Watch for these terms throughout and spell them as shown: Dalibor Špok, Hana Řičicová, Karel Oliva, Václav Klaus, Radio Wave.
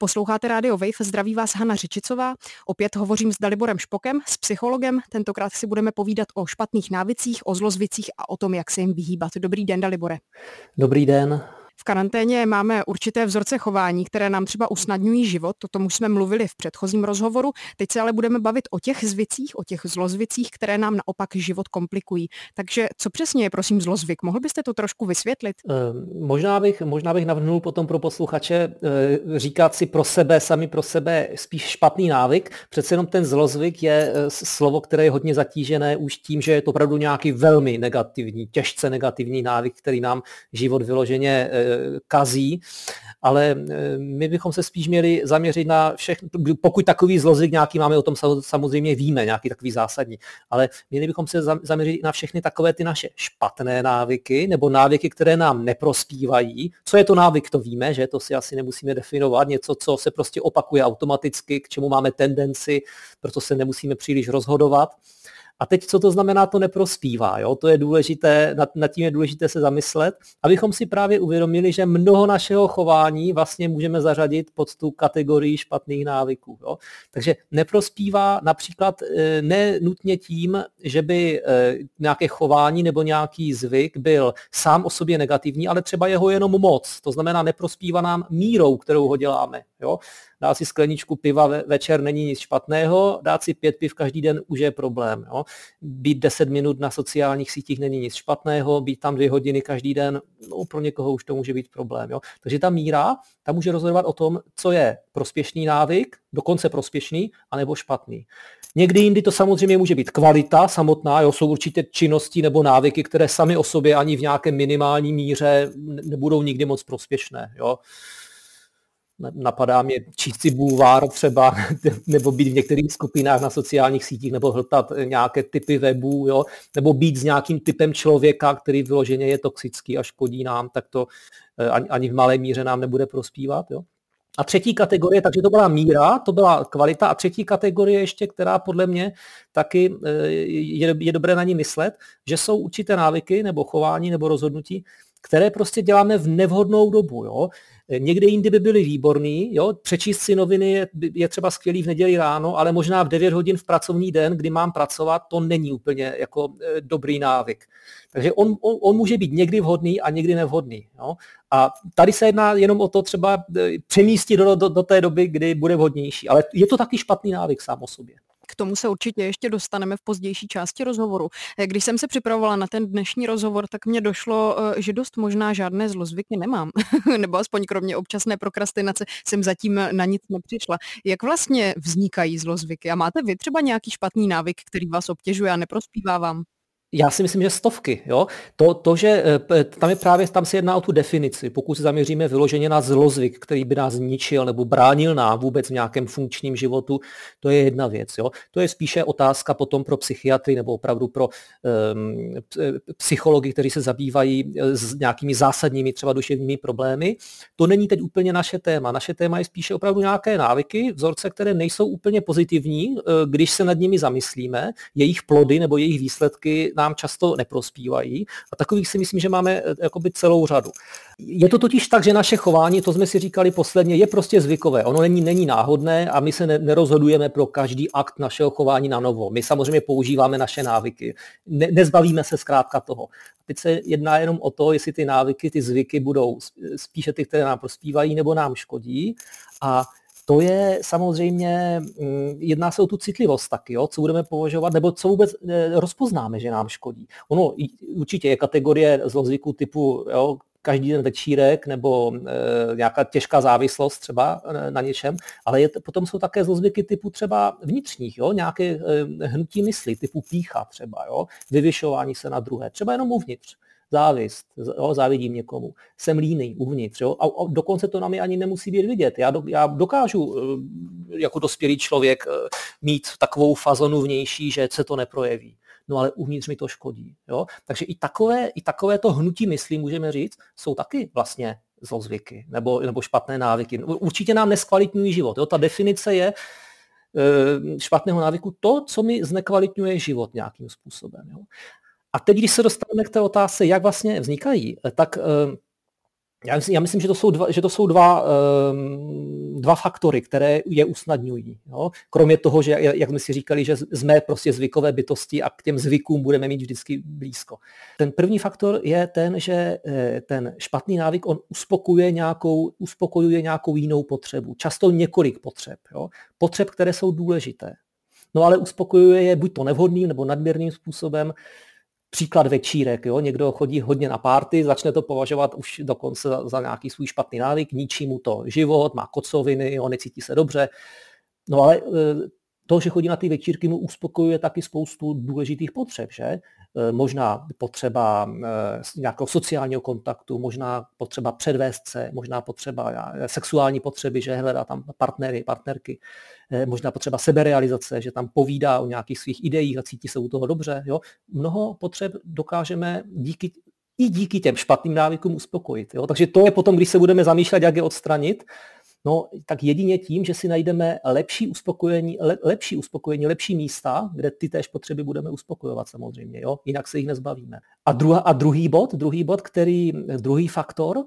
Posloucháte Radio Wave, zdraví vás Hana Řičicová. Opět hovořím s Daliborem Špokem, s psychologem. Tentokrát si budeme povídat o špatných návycích, o zlozvycích a o tom, jak se jim vyhýbat. Dobrý den, Dalibore. Dobrý den. V karanténě máme určité vzorce chování, které nám třeba usnadňují život, o tom už jsme mluvili v předchozím rozhovoru, teď se ale budeme bavit o těch zvicích, o těch zlozvicích, které nám naopak život komplikují. Takže co přesně je prosím zlozvyk? Mohl byste to trošku vysvětlit? Možná bych navrhnul potom pro posluchače říkat si pro sebe spíš špatný návyk. Přece jenom ten zlozvyk je slovo, které je hodně zatížené už tím, že je to opravdu nějaký velmi negativní, těžce negativní návyk, který nám život vyloženě kazí, ale my bychom se spíš měli zaměřit na všechny, pokud takový zlozvyk nějaký máme, o tom samozřejmě víme, nějaký takový zásadní, ale měli bychom se zaměřit na všechny takové ty naše špatné návyky nebo návyky, které nám neprospívají. Co je to návyk, to víme, že to si asi nemusíme definovat, něco, co se prostě opakuje automaticky, k čemu máme tendenci, proto se nemusíme příliš rozhodovat. A teď, co to znamená, to neprospívá. Jo? To je důležité, nad tím je důležité se zamyslet, abychom si právě uvědomili, že mnoho našeho chování vlastně můžeme zařadit pod tu kategorii špatných návyků. Jo? Takže neprospívá například ne nutně tím, že by nějaké chování nebo nějaký zvyk byl sám o sobě negativní, ale třeba jeho jenom moc. To znamená, neprospívá nám mírou, kterou ho děláme. Jo? Dát si skleničku piva večer není nic špatného, dát si 5 piv každý den už je problém. Jo? Být 10 minut na sociálních sítích není nic špatného, být tam 2 hodiny každý den, no, pro někoho už to může být problém. Jo? Takže ta míra, ta může rozhodovat o tom, co je prospěšný návyk, dokonce prospěšný, anebo špatný. Někdy jindy to samozřejmě může být kvalita samotná, jo? Jsou určitě činnosti nebo návyky, které sami o sobě ani v nějaké minimální míře nebudou nikdy moc prospěšné. Jo? Napadá mě číst si bulvár třeba, nebo být v některých skupinách na sociálních sítích, nebo hltat nějaké typy webů, jo? Nebo být s nějakým typem člověka, který vyloženě je toxický a škodí nám, tak to ani v malé míře nám nebude prospívat. Jo? A třetí kategorie, takže to byla míra, to byla kvalita, a třetí kategorie ještě, která podle mě taky je dobré na ní myslet, že jsou určité návyky, nebo chování, nebo rozhodnutí, které prostě děláme v nevhodnou dobu. Jo? Někde jindy by byly výborný, jo? Přečíst si noviny je třeba skvělý v neděli ráno, ale možná v 9 hodin v pracovní den, kdy mám pracovat, to není úplně jako dobrý návyk. Takže on může být někdy vhodný a někdy nevhodný. Jo? A tady se jedná jenom o to třeba přemístit do té doby, kdy bude vhodnější. Ale je to taky špatný návyk sám o sobě. K tomu se určitě ještě dostaneme v pozdější části rozhovoru. Když jsem se připravovala na ten dnešní rozhovor, tak mě došlo, že dost možná žádné zlozvyky nemám. Nebo aspoň kromě občasné prokrastinace jsem zatím na nic nepřišla. Jak vlastně vznikají zlozvyky? A máte vy třeba nějaký špatný návyk, který vás obtěžuje a neprospívá vám? Já si myslím, že stovky. Jo? Že tam se jedná o tu definici. Pokud se zaměříme vyloženě na zlozvyk, který by nás zničil nebo bránil nám vůbec v nějakém funkčním životu, to je jedna věc. Jo? To je spíše otázka potom pro psychiatry nebo opravdu pro psychology, kteří se zabývají s nějakými zásadními třeba duševními problémy. To není teď úplně naše téma. Naše téma je spíše opravdu nějaké návyky, vzorce, které nejsou úplně pozitivní, když se nad nimi zamyslíme, jejich plody nebo jejich výsledky nám často neprospívají a takových si myslím, že máme jakoby celou řadu. Je to totiž tak, že naše chování, to jsme si říkali posledně, je prostě zvykové. Ono není náhodné a my se nerozhodujeme pro každý akt našeho chování na novo. My samozřejmě používáme naše návyky. Nezbavíme se zkrátka toho. Teď se jedná jenom o to, jestli ty návyky, ty zvyky budou spíše ty, které nám prospívají nebo nám škodí. A to je samozřejmě, jedná se o tu citlivost taky, jo, co budeme považovat, nebo co vůbec rozpoznáme, že nám škodí. Ono určitě je kategorie zlozvyků typu, jo, každý den večírek nebo nějaká těžká závislost třeba na něčem, ale potom jsou také zlozvyky typu třeba vnitřních, jo? Nějaké hnutí mysli, typu pýcha třeba, jo? Vyvyšování se na druhé, třeba jenom uvnitř. Závist, jo, závidím někomu, jsem líný uvnitř, jo, a dokonce to na mě ani nemusí být vidět. Já dokážu jako dospělý člověk mít takovou fazonu vnější, že se to neprojeví, no ale uvnitř mi to škodí. Jo. Takže i takové to hnutí mysli, můžeme říct, jsou taky vlastně zlozvyky nebo špatné návyky. Určitě nám nezkvalitňují život. Jo. Ta definice je špatného návyku to, co mi znekvalitňuje život nějakým způsobem. Jo. A teď, když se dostaneme k té otázce, jak vlastně vznikají, tak já myslím, že to jsou dva dva faktory, které je usnadňují. Jo. Kromě toho, že, jak my si říkali, že jsme prostě zvykové bytosti a k těm zvykům budeme mít vždycky blízko. Ten první faktor je ten, že ten špatný návyk, on uspokojuje nějakou jinou potřebu. Často několik potřeb. Jo. Potřeb, které jsou důležité. No ale uspokojuje je buď to nevhodným nebo nadměrným způsobem. Příklad večírek. Jo? Někdo chodí hodně na párty, začne to považovat už dokonce za nějaký svůj špatný návyk, ničí mu to život, má kocoviny, jo? Necítí se dobře. No ale to, že chodí na ty večírky, mu uspokojuje taky spoustu důležitých potřeb, že? Možná potřeba nějakého sociálního kontaktu, možná potřeba předvést se, možná potřeba sexuální potřeby, že hledá tam partnery, partnerky, možná potřeba seberealizace, že tam povídá o nějakých svých ideích a cítí se u toho dobře. Jo? Mnoho potřeb dokážeme díky těm špatným návykům uspokojit. Jo? Takže to je potom, když se budeme zamýšlet, jak je odstranit, no, tak jedině tím, že si najdeme lepší místa, kde ty též potřeby budeme uspokojovat samozřejmě, jo? Jinak se jich nezbavíme. Druhý faktor,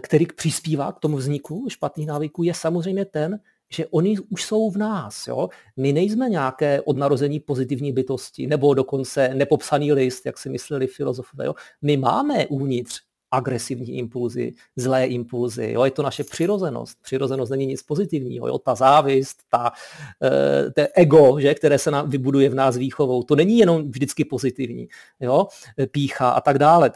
který přispívá k tomu vzniku špatných návyků, je samozřejmě ten, že oni už jsou v nás. Jo? My nejsme nějaké od narození pozitivní bytosti, nebo dokonce nepopsaný list, jak si mysleli filozofové. Jo? My máme uvnitř agresivní impulzy, zlé impulzy. Jo? Je to naše přirozenost. Přirozenost není nic pozitivního. Jo? Ta závist, ta ego, že? Které se nám vybuduje v nás výchovou, to není jenom vždycky pozitivní. Jo? Pýcha a tak dále.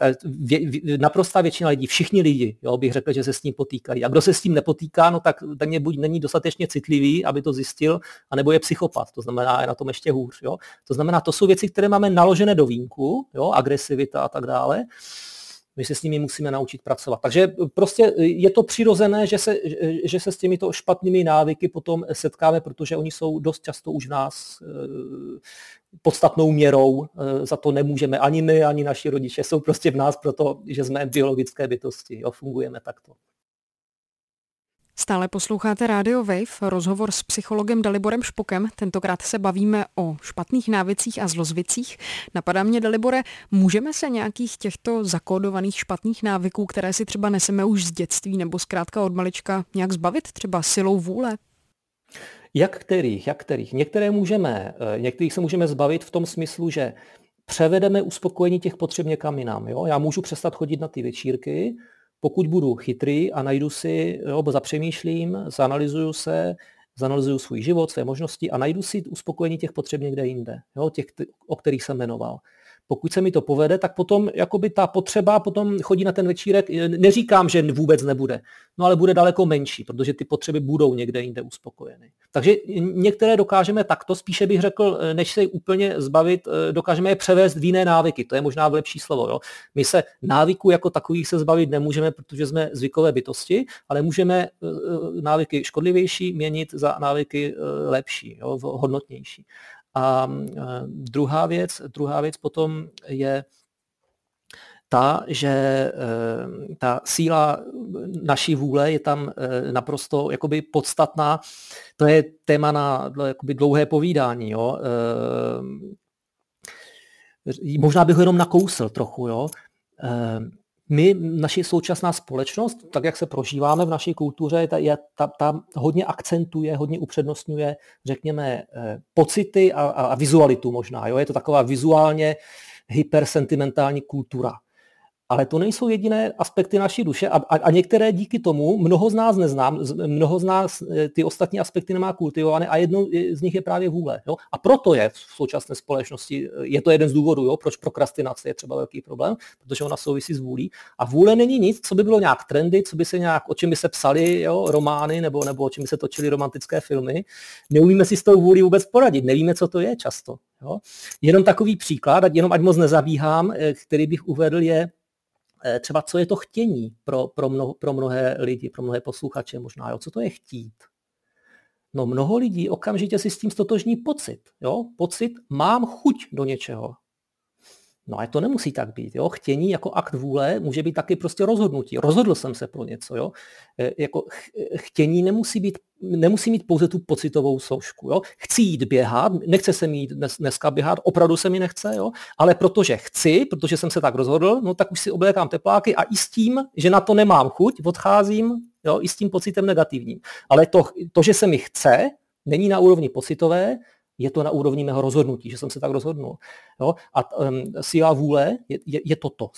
Naprostá většina lidí, všichni lidi, jo? Bych řekl, že se s ním potýkají. A kdo se s tím nepotýká, no tak ten buď není dostatečně citlivý, aby to zjistil, anebo je psychopat. To znamená, je na tom ještě hůř. Jo? To znamená, to jsou věci, které máme naložené do vínku, jo? Agresivita a tak dále. My se s nimi musíme naučit pracovat. Takže prostě je to přirozené, že se s těmito špatnými návyky potom setkáme, protože oni jsou dost často už v nás podstatnou měrou. Za to nemůžeme ani my, ani naši rodiče. Jsou prostě v nás proto, že jsme biologické bytosti. Jo, fungujeme takto. Stále posloucháte Radio Wave, rozhovor s psychologem Daliborem Špokem. Tentokrát se bavíme o špatných návycích a zlozvycích. Napadá mě, Dalibore, můžeme se nějakých těchto zakódovaných špatných návyků, které si třeba neseme už z dětství nebo zkrátka od malička, nějak zbavit třeba silou vůle? Jak kterých? Některých se můžeme zbavit v tom smyslu, že převedeme uspokojení těch potřeb někam jinam. Jo? Já můžu přestat chodit na ty večírky, pokud budu chytrý a najdu si, nebo zapřemýšlím, zanalyzuju svůj život, své možnosti a najdu si uspokojení těch potřeb někde jinde, jo, těch, o kterých jsem jmenoval. Pokud se mi to povede, tak potom jakoby ta potřeba potom chodí na ten večírek, neříkám, že vůbec nebude, no ale bude daleko menší, protože ty potřeby budou někde jinde uspokojeny. Takže některé dokážeme takto, spíše bych řekl, než se úplně zbavit, dokážeme je převést v jiné návyky, to je možná lepší slovo. Jo? My se návyků jako takových se zbavit nemůžeme, protože jsme zvykové bytosti, ale můžeme návyky škodlivější měnit za návyky lepší, jo? Hodnotnější. A druhá věc potom je ta, že ta síla naší vůle je tam naprosto jakoby podstatná. To je téma na jakoby dlouhé povídání. Jo. Možná bych ho jenom nakousl trochu. Jo. Naši současná společnost, tak jak se prožíváme v naší kultuře, ta hodně akcentuje, hodně upřednostňuje, řekněme, pocity a vizualitu možná. Jo? Je to taková vizuálně hypersentimentální kultura. Ale to nejsou jediné aspekty naší duše a některé díky tomu, mnoho z nás neznám, mnoho z nás ty ostatní aspekty nemá kultivované a jednou z nich je právě vůle. Jo? A proto je v současné společnosti, je to jeden z důvodů, jo? Proč prokrastinace je třeba velký problém, protože ona souvisí s vůlí. A vůle není nic, co by bylo nějak trendy, o čem by se psaly romány nebo o čem by se točily romantické filmy. Neumíme si s tou vůlí vůbec poradit, nevíme, co to je často. Jo? Jenom takový příklad, ať moc nezabíhám, který bych uvedl, je třeba co je to chtění pro mnohé lidi, pro mnohé posluchače možná. Jo? Co to je chtít? No mnoho lidí okamžitě si s tím stotožní pocit. Jo? Pocit, mám chuť do něčeho. No a to nemusí tak být. Jo? Chtění jako akt vůle může být taky prostě rozhodnutí. Rozhodl jsem se pro něco. Jo? Chtění nemusí být nemusí mít pouze tu pocitovou složku. Jo? Chci jít běhat, nechce se mi jít dneska běhat, opravdu se mi nechce, jo? Ale protože chci, protože jsem se tak rozhodl, no tak už si oblékám tepláky a i s tím, že na to nemám chuť, odcházím, jo? I s tím pocitem negativním. Ale to, že se mi chce, není na úrovni pocitové, je to na úrovni mého rozhodnutí, že jsem se tak rozhodnul. Jo? A síla vůle je toto.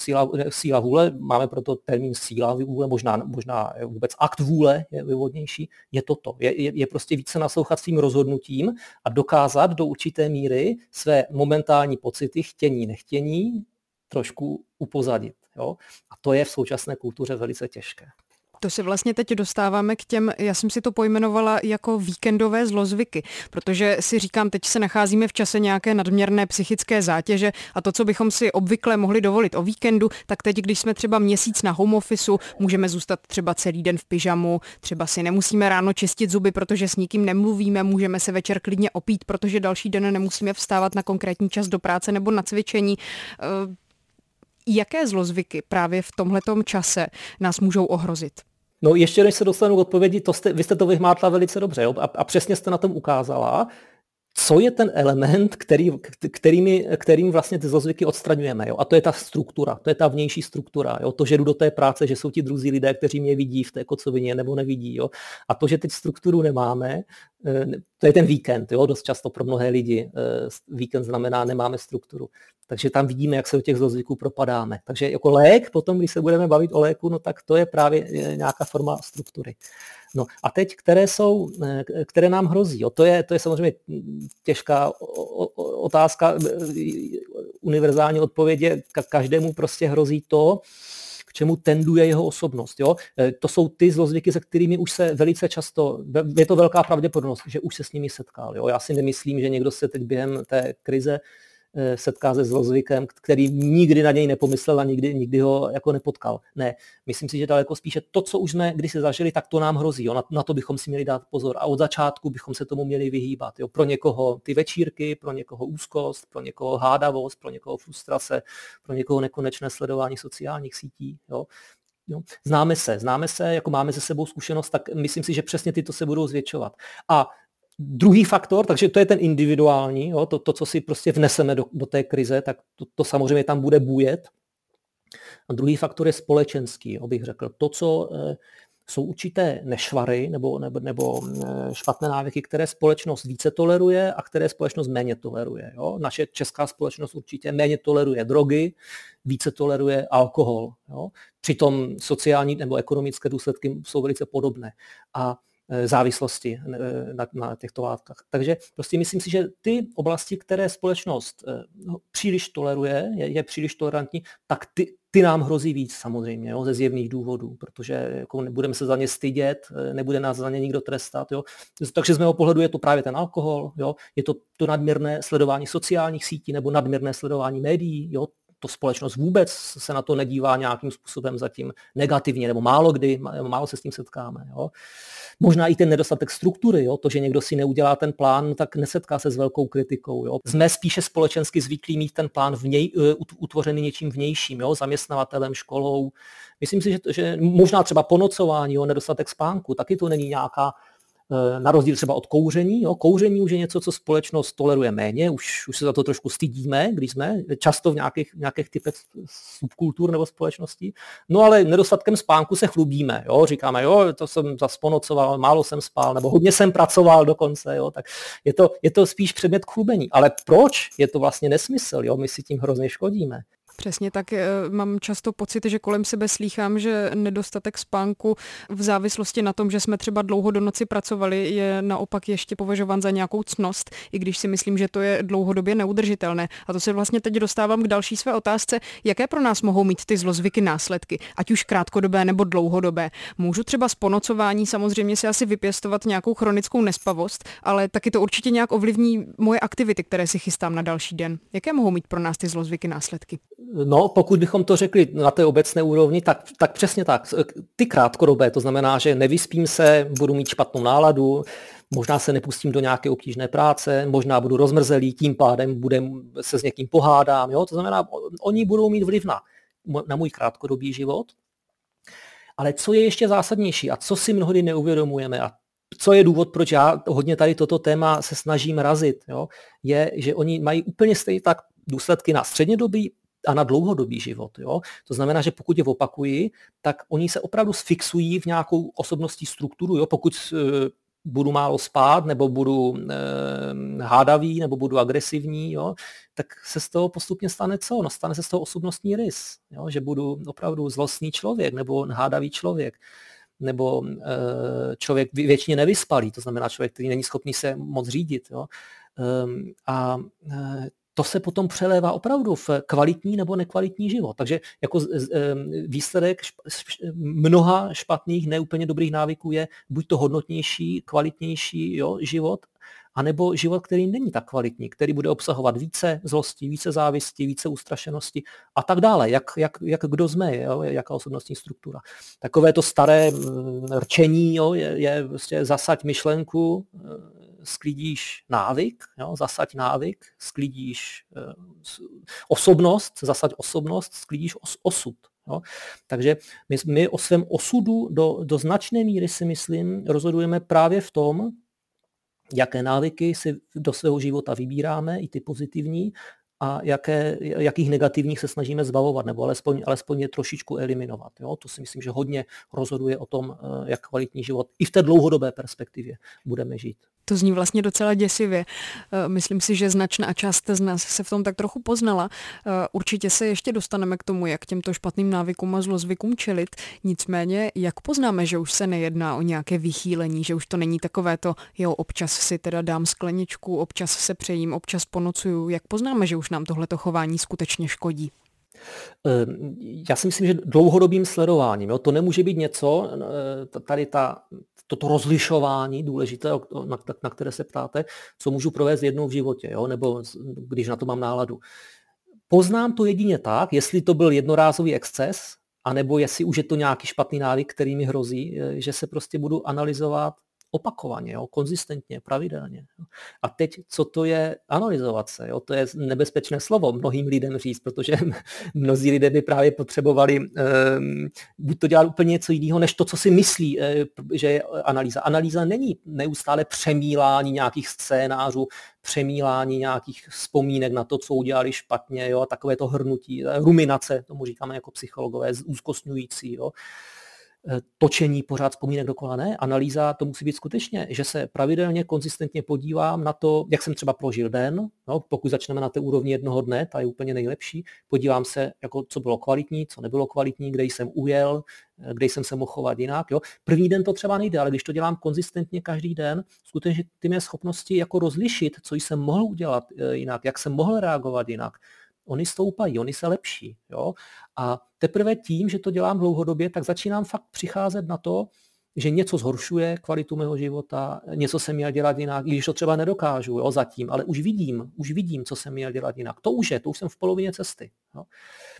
Síla vůle, máme proto termín síla vůle, možná vůbec akt vůle je vyvodnější, je toto. Je prostě více naslouchat svým rozhodnutím a dokázat do určité míry své momentální pocity, chtění, nechtění, trošku upozadit. Jo? A to je v současné kultuře velice těžké. To se vlastně teď dostáváme k těm, já jsem si to pojmenovala jako víkendové zlozvyky, protože si říkám, teď se nacházíme v čase nějaké nadměrné psychické zátěže a to, co bychom si obvykle mohli dovolit o víkendu, tak teď, když jsme třeba měsíc na home officeu, můžeme zůstat třeba celý den v pyžamu, třeba si nemusíme ráno čistit zuby, protože s nikým nemluvíme, můžeme se večer klidně opít, protože další den nemusíme vstávat na konkrétní čas do práce nebo na cvičení. Jaké zlozvyky právě v tomhletom čase nás můžou ohrozit? No ještě než se dostanu k odpovědi, vy jste to vyhmátla velice dobře, jo? A přesně jste na tom ukázala, co je ten element, kterým vlastně ty zlozvyky odstraňujeme. Jo? A to je ta struktura, to je ta vnější struktura. Jo? To, že jdu do té práce, že jsou ti druzí lidé, kteří mě vidí v té kocovině nebo nevidí. Jo? A to, že teď strukturu nemáme, to je ten víkend. Jo? Dost často pro mnohé lidi víkend znamená, nemáme strukturu. Takže tam vidíme, jak se do těch zlozvyků propadáme. Takže jako lék, potom, když se budeme bavit o léku, no tak to je právě nějaká forma struktury. No a teď, které nám hrozí? Jo, to je samozřejmě těžká otázka, univerzální odpověď je, každému prostě hrozí to, k čemu tenduje jeho osobnost. Jo? To jsou ty zlozvyky, se kterými už se velice často, je to velká pravděpodobnost, že už se s nimi setkal. Jo? Já si nemyslím, že někdo se teď během té krize setká se zlozvykem, který nikdy na něj nepomyslel a nikdy ho jako nepotkal. Ne, myslím si, že daleko spíše to, co už jsme když se zažili, tak to nám hrozí. Jo. Na to bychom si měli dát pozor a od začátku bychom se tomu měli vyhýbat. Jo. Pro někoho ty večírky, pro někoho úzkost, pro někoho hádavost, pro někoho frustrace, pro někoho nekonečné sledování sociálních sítí. Jo. Jo. Známe se, jako máme se sebou zkušenost, tak myslím si, že přesně tyto se budou zvětšovat. A druhý faktor, takže to je ten individuální, jo, to co si prostě vneseme do té krize, tak to samozřejmě tam bude bujet. A druhý faktor je společenský, jo, bych řekl. To, co jsou určité nešvary nebo špatné návyky, které společnost více toleruje a které společnost méně toleruje. Jo. Naše česká společnost určitě méně toleruje drogy, více toleruje alkohol. Jo. Přitom sociální nebo ekonomické důsledky jsou velice podobné. A závislosti na těchto látkách. Takže prostě myslím si, že ty oblasti, které společnost příliš toleruje, je příliš tolerantní, tak ty nám hrozí víc samozřejmě, jo, ze zjevných důvodů, protože jako nebudeme se za ně stydět, nebude nás za ně nikdo trestat. Jo. Takže z mého pohledu je to právě ten alkohol, jo, je to nadměrné sledování sociálních sítí nebo nadměrné sledování médií, jo. To společnost vůbec se na to nedívá nějakým způsobem zatím negativně, nebo málo se s tím setkáme. Jo. Možná i ten nedostatek struktury, jo, to, že někdo si neudělá ten plán, tak nesetká se s velkou kritikou. Jo. Jsme spíše společensky zvyklí mít ten plán utvořený něčím vnějším, jo, zaměstnavatelem, školou. Myslím si, že možná třeba ponocování, jo, nedostatek spánku, taky to není nějaká, na rozdíl třeba od kouření. Jo. Kouření už je něco, co společnost toleruje méně, už se za to trošku stydíme, když jsme často v nějakých typech subkultur nebo společností. No ale nedostatkem spánku se chlubíme. Jo. Říkáme, jo, to jsem zas ponocoval, málo jsem spal, nebo hodně jsem pracoval dokonce. Jo. Tak je to spíš předmět k chlubení. Ale proč? Je to vlastně nesmysl. Jo. My si tím hrozně škodíme. Přesně tak, mám často pocit, že kolem sebe slýchám, že nedostatek spánku v závislosti na tom, že jsme třeba dlouho do noci pracovali, je naopak ještě považován za nějakou ctnost, i když si myslím, že to je dlouhodobě neudržitelné. A to se vlastně teď dostávám k další své otázce, jaké pro nás mohou mít ty zlozvyky následky, ať už krátkodobé nebo dlouhodobé. Můžu třeba z ponocování samozřejmě si asi vypěstovat nějakou chronickou nespavost, ale taky to určitě nějak ovlivní moje aktivity, které si chystám na další den. Jaké mohou mít pro nás ty zlozvyky následky? No, pokud bychom to řekli na té obecné úrovni, tak přesně tak. Ty krátkodobé, to znamená, že nevyspím se, budu mít špatnou náladu, možná se nepustím do nějaké obtížné práce, možná budu rozmrzelý, tím pádem se s někým pohádám. Jo? To znamená, oni budou mít vliv na můj krátkodobý život. Ale co je ještě zásadnější a co si mnohdy neuvědomujeme, a co je důvod, proč já hodně tady toto téma se snažím razit, jo, je, že oni mají úplně stejně tak důsledky na střednědobý a na dlouhodobý život. Jo. To znamená, že pokud je opakují, tak oni se opravdu sfixují v nějakou osobnostní strukturu. Jo. Pokud budu málo spát, nebo budu hádavý, nebo budu agresivní, jo, tak se z toho postupně stane co? No, stane se z toho osobnostní rys, jo, že budu opravdu zlostný člověk, nebo hádavý člověk, nebo člověk věčně nevyspalý, to znamená člověk, který není schopný se moc řídit. Jo. To se potom přelévá opravdu v kvalitní nebo nekvalitní život. Takže jako výsledek mnoha špatných, neúplně dobrých návyků je buď to hodnotnější, kvalitnější, jo, život, anebo život, který není tak kvalitní, který bude obsahovat více zlosti, více závisti, více ustrašenosti a tak dále, jak kdo jsme, jo, jaká osobnostní struktura. Takové to staré rčení, jo, je prostě zasaď myšlenku, sklidíš návyk, jo, zasaď návyk, sklidíš osobnost, zasaď osobnost, sklidíš osud. Jo. Takže my o svém osudu do značné míry, si myslím, rozhodujeme právě v tom, jaké návyky si do svého života vybíráme, i ty pozitivní, a jakých negativních se snažíme zbavovat, nebo alespoň je trošičku eliminovat. Jo? To si myslím, že hodně rozhoduje o tom, jak kvalitní život i v té dlouhodobé perspektivě budeme žít. To zní vlastně docela děsivě. Myslím si, že značná část z nás se v tom tak trochu poznala. Určitě se ještě dostaneme k tomu, jak těmto špatným návykům a zlozvykům čelit. Nicméně, jak poznáme, že už se nejedná o nějaké vychýlení, že už to není takové to, jo, občas si teda dám skleničku, občas se přejím, občas ponocuju. Jak poznáme, že už nám tohleto chování skutečně škodí? Já si myslím, že dlouhodobým sledováním. Jo, to nemůže být něco, tady toto rozlišování důležité, na které se ptáte, co můžu provést jednou v životě, jo, nebo když na to mám náladu. Poznám to jedině tak, jestli to byl jednorázový exces, anebo jestli už je to nějaký špatný návyk, který mi hrozí, že se prostě budu analyzovat opakovaně, jo, konzistentně, pravidelně. A teď, co to je analyzovat se? Jo? To je nebezpečné slovo mnohým lidem říct, protože mnozí lidé by právě potřebovali buď to dělat úplně něco jiného, než to, co si myslí, že je analýza. Analýza není neustále přemílání nějakých scénářů, přemílání nějakých vzpomínek na to, co udělali špatně, jo? Takové to hrnutí, ruminace, tomu říkáme jako psychologové, úzkostňující, jo? Točení pořád vzpomínek dokola, ne? Analýza to musí být skutečně, že se pravidelně, konzistentně podívám na to, jak jsem třeba prožil den, no, pokud začneme na té úrovni jednoho dne, ta je úplně nejlepší, podívám se, jako, co bylo kvalitní, co nebylo kvalitní, kde jsem ujel, kde jsem se mohl chovat jinak. Jo? První den to třeba nejde, ale když to dělám konzistentně každý den, skutečně ty mé schopnosti jako rozlišit, co jsem mohl udělat jinak, jak jsem mohl reagovat jinak, oni stoupají, oni se lepší. Jo? A teprve tím, že to dělám dlouhodobě, tak začínám fakt přicházet na to, že něco zhoršuje kvalitu mého života, něco jsem měl dělat jinak, i když to třeba nedokážu, jo, zatím, ale už vidím, co jsem měl dělat jinak. To už jsem v polovině cesty. Jo?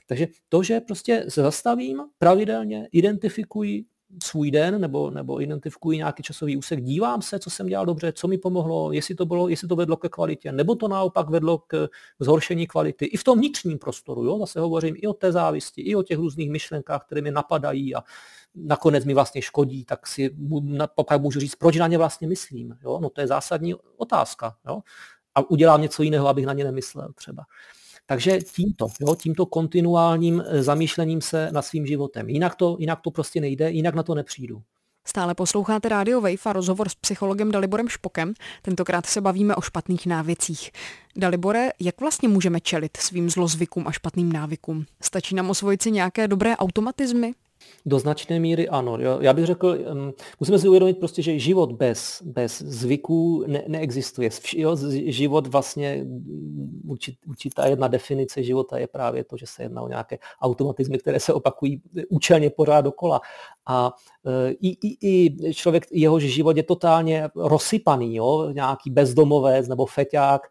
Takže to, že prostě se zastavím, pravidelně identifikuji svůj den nebo identifikuji nějaký časový úsek, dívám se, co jsem dělal dobře, co mi pomohlo, jestli to vedlo ke kvalitě, nebo to naopak vedlo k zhoršení kvality. I v tom vnitřním prostoru, jo, zase hovořím i o té závisti, i o těch různých myšlenkách, které mě napadají a nakonec mi vlastně škodí, tak si pak můžu říct, proč na ně vlastně myslím. Jo? No to je zásadní otázka. Jo? A udělám něco jiného, abych na ně nemyslel třeba. Takže tímto kontinuálním zamýšlením se nad svým životem. Jinak to prostě nejde, jinak na to nepřijdu. Stále posloucháte Radio Wave a rozhovor s psychologem Daliborem Špokem. Tentokrát se bavíme o špatných návycích. Dalibore, jak vlastně můžeme čelit svým zlozvykům a špatným návykům? Stačí nám osvojit si nějaké dobré automatizmy? Do značné míry ano. Já bych řekl, musíme si uvědomit prostě, že život bez zvyků neexistuje. Život vlastně, určitá jedna definice života je právě to, že se jedná o nějaké automatizmy, které se opakují účelně pořád dokola. A i člověk, jehož život je totálně rozsypaný, jo? Nějaký bezdomovec nebo feťák,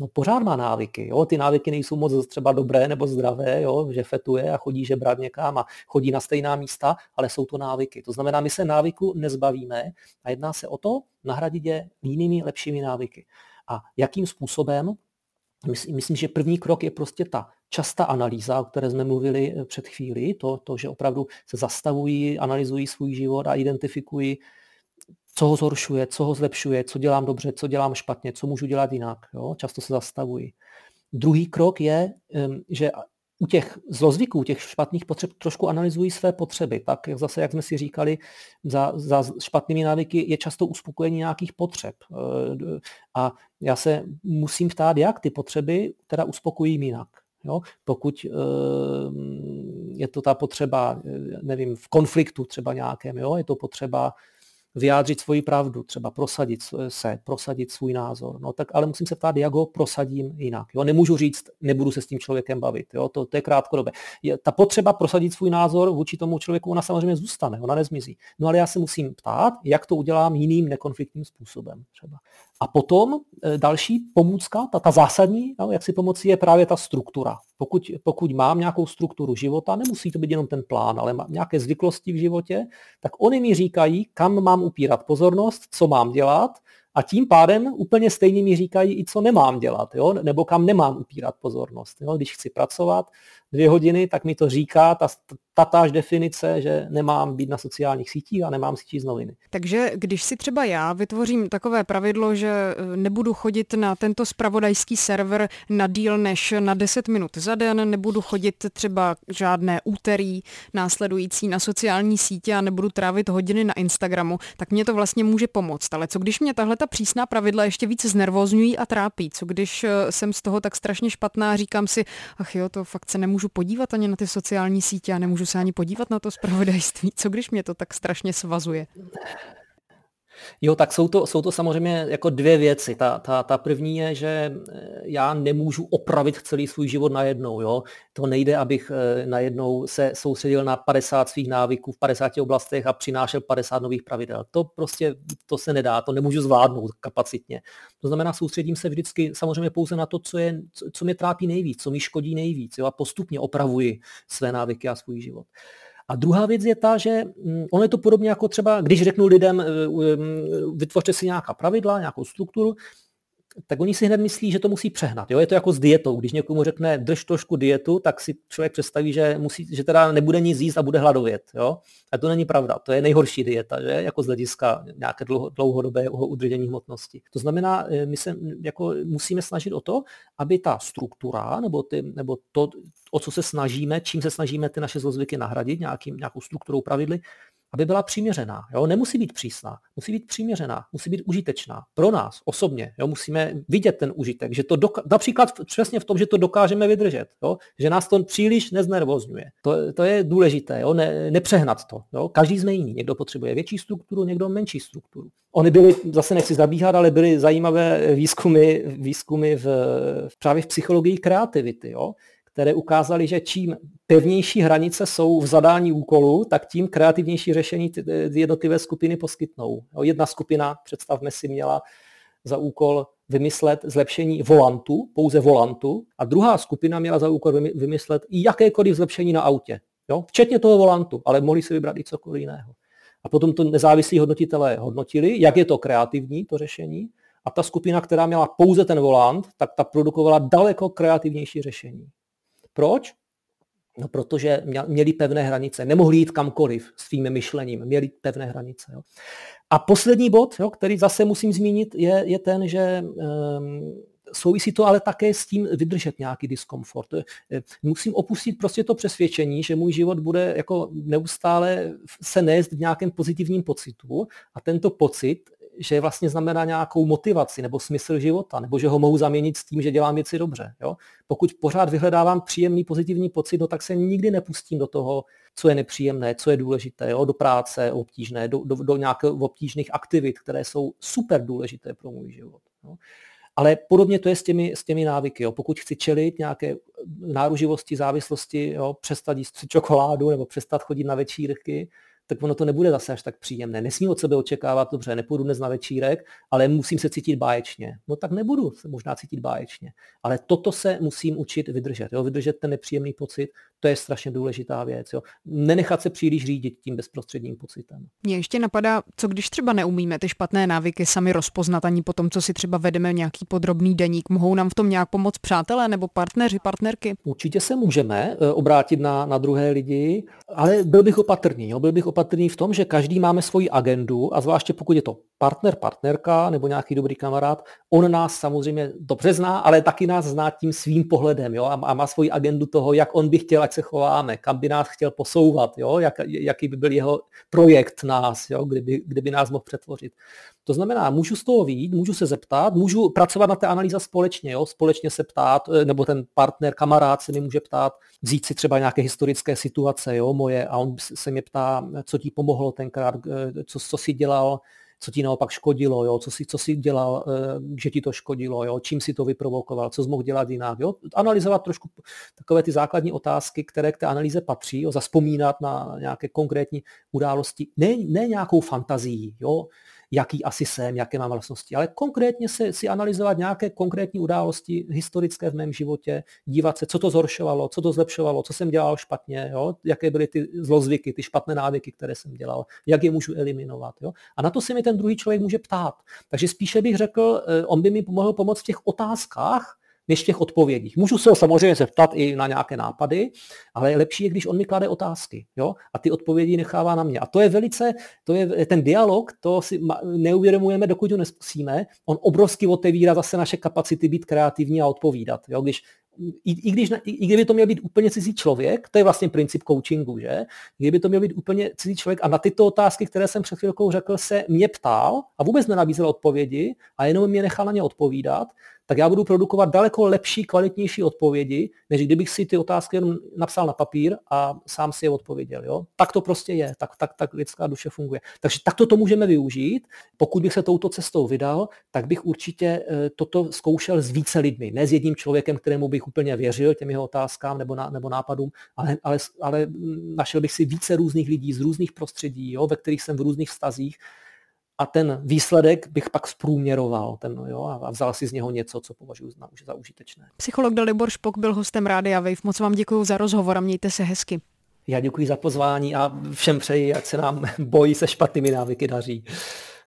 no pořád má návyky, jo? Ty návyky nejsou moc třeba dobré nebo zdravé, jo? Že fetuje a chodí žebrat někam a chodí na stejná místa, ale jsou to návyky. To znamená, my se návyku nezbavíme a jedná se o to nahradit je jinými lepšími návyky. A jakým způsobem? Myslím, že první krok je prostě ta častá analýza, o které jsme mluvili před chvílí, to, že opravdu se zastavují, analyzují svůj život a identifikují, co ho zhoršuje, co ho zlepšuje, co dělám dobře, co dělám špatně, co můžu dělat jinak. Jo? Často se zastavuji. Druhý krok je, že u těch zlozvyků, u těch špatných potřeb trošku analyzují své potřeby. Tak zase, jak jsme si říkali, za špatnými návyky je často uspokojení nějakých potřeb. A já se musím ptát, jak ty potřeby teda uspokojím jinak. Jo? Pokud je to ta potřeba, nevím, v konfliktu třeba nějakém, jo? Je to potřeba vyjádřit svoji pravdu, třeba prosadit svůj názor. No tak ale musím se ptát, jak ho prosadím jinak. Jo? Nemůžu říct, nebudu se s tím člověkem bavit. Jo? To je krátkodobé. Ta potřeba prosadit svůj názor vůči tomu člověku, ona samozřejmě zůstane, ona nezmizí. No ale já se musím ptát, jak to udělám jiným nekonfliktním způsobem třeba. A potom další pomůcka, ta zásadní, no, jak si pomoci, je právě ta struktura. Pokud mám nějakou strukturu života, nemusí to být jenom ten plán, ale mám nějaké zvyklosti v životě, tak oni mi říkají, kam mám upírat pozornost, co mám dělat, a tím pádem úplně stejně mi říkají i co nemám dělat, jo? Nebo kam nemám upírat pozornost. Jo? Když chci pracovat 2 hodiny, tak mi to říká tatáž definice, že nemám být na sociálních sítích a nemám si číst noviny. Takže když si třeba já vytvořím takové pravidlo, že nebudu chodit na tento zpravodajský server na díl než na 10 minut za den, nebudu chodit třeba žádné úterý následující na sociální sítě a nebudu trávit hodiny na Instagramu, tak mě to vlastně může pomoct. Ale co když mě tahle ta přísná pravidla ještě víc znervózňují a trápí? Co když jsem z toho tak strašně špatná, říkám si, ach jo, to fakt se nemůžu podívat ani na ty sociální sítě a nemůžu se ani podívat na to zpravodajství. Co když mě to tak strašně svazuje? Jo, tak jsou to samozřejmě jako 2 věci. Ta první je, že já nemůžu opravit celý svůj život najednou. Jo? To nejde, abych najednou se soustředil na 50 svých návyků v 50 oblastech a přinášel 50 nových pravidel. To se nedá, to nemůžu zvládnout kapacitně. To znamená, soustředím se vždycky samozřejmě pouze na to, co mě trápí nejvíc, co mi škodí nejvíc, jo? A postupně opravuji své návyky a svůj život. A druhá věc je ta, že ono je to podobně jako třeba, když řeknu lidem, vytvořte si nějaká pravidla, nějakou strukturu, tak oni si hned myslí, že to musí přehnat. Jo? Je to jako s dietou. Když někomu řekne, drž trošku dietu, tak si člověk představí, že teda nebude nic jíst a bude hladovět. Jo? A to není pravda. To je nejhorší dieta, že? Jako z hlediska nějaké dlouhodobého udržení hmotnosti. To znamená, my se jako musíme snažit o to, aby ta struktura nebo to, o co se snažíme, čím se snažíme ty naše zlozvyky nahradit, nějakou strukturou, pravidly, aby byla přiměřená. Jo? Nemusí být přísná, musí být přiměřená, musí být užitečná pro nás osobně. Jo? Musíme vidět ten užitek, že to například přesně v tom, že to dokážeme vydržet, jo? Že nás to příliš neznervozňuje. To je důležité, jo? Nepřehnat to. Jo? Každý jsme jiný, někdo potřebuje větší strukturu, někdo menší strukturu. Oni byly, zase nechci zabíhat, ale byly zajímavé výzkumy právě v psychologii kreativity, jo? Které ukázaly, že čím pevnější hranice jsou v zadání úkolů, tak tím kreativnější řešení ty jednotlivé skupiny poskytnou. Jedna skupina, představme si, měla za úkol vymyslet zlepšení volantu, pouze volantu, a druhá skupina měla za úkol vymyslet i jakékoliv zlepšení na autě, jo? Včetně toho volantu, ale mohli si vybrat i cokoliv jiného. A potom to nezávislí hodnotitelé hodnotili, jak je to kreativní, to řešení, a ta skupina, která měla pouze ten volant, tak ta produkovala daleko kreativnější řešení. Proč? No, protože měli pevné hranice. Nemohli jít kamkoliv svým myšlením. Měli pevné hranice. Jo. A poslední bod, jo, který zase musím zmínit, je ten, že souvisí to ale také s tím vydržet nějaký diskomfort. Musím opustit prostě to přesvědčení, že můj život bude jako neustále se nést v nějakém pozitivním pocitu, a tento pocit, že vlastně znamená nějakou motivaci nebo smysl života, nebo že ho mohu zaměnit s tím, že dělám věci dobře. Jo? Pokud pořád vyhledávám příjemný pozitivní pocit, no tak se nikdy nepustím do toho, co je nepříjemné, co je důležité, jo? Do práce obtížné, do nějakých obtížných aktivit, které jsou super důležité pro můj život. Jo? Ale podobně to je s těmi návyky. Jo? Pokud chci čelit nějaké náruživosti, závislosti, jo? Přestat jíst čokoládu nebo přestat chodit na večírky, tak ono to nebude zase až tak příjemné. Nesmím od sebe očekávat, dobře, nepůjdu dnes na večírek, ale musím se cítit báječně. No tak nebudu se možná cítit báječně. Ale toto se musím učit vydržet. Jo? Vydržet ten nepříjemný pocit, To je strašně důležitá věc. Jo. Nenechat se příliš řídit tím bezprostředním pocitem. Mně ještě napadá, co když třeba neumíme ty špatné návyky sami rozpoznat ani po tom, co si třeba vedeme nějaký podrobný deník. Mohou nám v tom nějak pomoct přátelé nebo partneři, partnerky? Určitě se můžeme obrátit na druhé lidi, ale byl bych opatrný. Jo. Byl bych opatrný v tom, že každý máme svoji agendu a zvláště pokud je to partner, partnerka nebo nějaký dobrý kamarád, on nás samozřejmě dobře zná, ale taky nás zná tím svým pohledem, jo, a má svoji agendu toho, jak on by chtěl, ať se chováme, kam by nás chtěl posouvat, jo, jaký by byl jeho projekt nás, jo, kdyby nás mohl přetvořit. To znamená, můžu z toho vyjít, můžu se zeptat, můžu pracovat na té analýze společně, jo, společně se ptát, nebo ten partner, kamarád se mi může ptát, vzít si třeba nějaké historické situace, jo, moje, a on se mě ptá, co ti pomohlo tenkrát, co jsi dělal, co ti naopak škodilo, jo? Co jsi dělal, že ti to škodilo, jo? Čím si to vyprovokoval, co jsi mohl dělat jinak. Jo? Analyzovat trošku takové ty základní otázky, které k té analýze patří, jo? Zazpomínat na nějaké konkrétní události, ne nějakou fantazii, jo? Jaký asi jsem, jaké mám vlastnosti, ale konkrétně si analyzovat nějaké konkrétní události historické v mém životě, dívat se, co to zhoršovalo, co to zlepšovalo, co jsem dělal špatně, jo? Jaké byly ty zlozvyky, ty špatné návyky, které jsem dělal, jak je můžu eliminovat. Jo? A na to se mi ten druhý člověk může ptát. Takže spíše bych řekl, on by mi mohl pomoct v těch otázkách, než těch odpovědích. Můžu se ho samozřejmě zeptat i na nějaké nápady, ale lepší je, když on mi klade otázky, jo? A ty odpovědi nechává na mě. A to je ten dialog, to si neuvědomujeme, dokud ho neskusíme. On obrovsky otevírá zase naše kapacity být kreativní a odpovídat. Jo? Kdyby to měl být úplně cizí člověk, to je vlastně princip coachingu, že? Kdyby to měl být úplně cizí člověk a na tyto otázky, které jsem před chvilkou řekl, se mě ptal a vůbec nenabízel odpovědi a jenom mě nechal na ně odpovídat, tak já budu produkovat daleko lepší, kvalitnější odpovědi, než kdybych si ty otázky jenom napsal na papír a sám si je odpověděl. Jo? Tak to prostě je, tak lidská duše funguje. Takže takto to můžeme využít. Pokud bych se touto cestou vydal, tak bych určitě toto zkoušel s více lidmi. Ne s jedním člověkem, kterému bych úplně věřil těm jeho otázkám nebo nápadům, ale našel bych si více různých lidí z různých prostředí, jo? Ve kterých jsem v různých vztazích. A ten výsledek bych pak zprůměroval a vzal si z něho něco, co považuji za užitečné. Psycholog Dalibor Špok byl hostem Rádia Wave. Moc vám děkuji za rozhovor a mějte se hezky. Já děkuji za pozvání a všem přeji, ať se nám boji se špatnými návyky daří.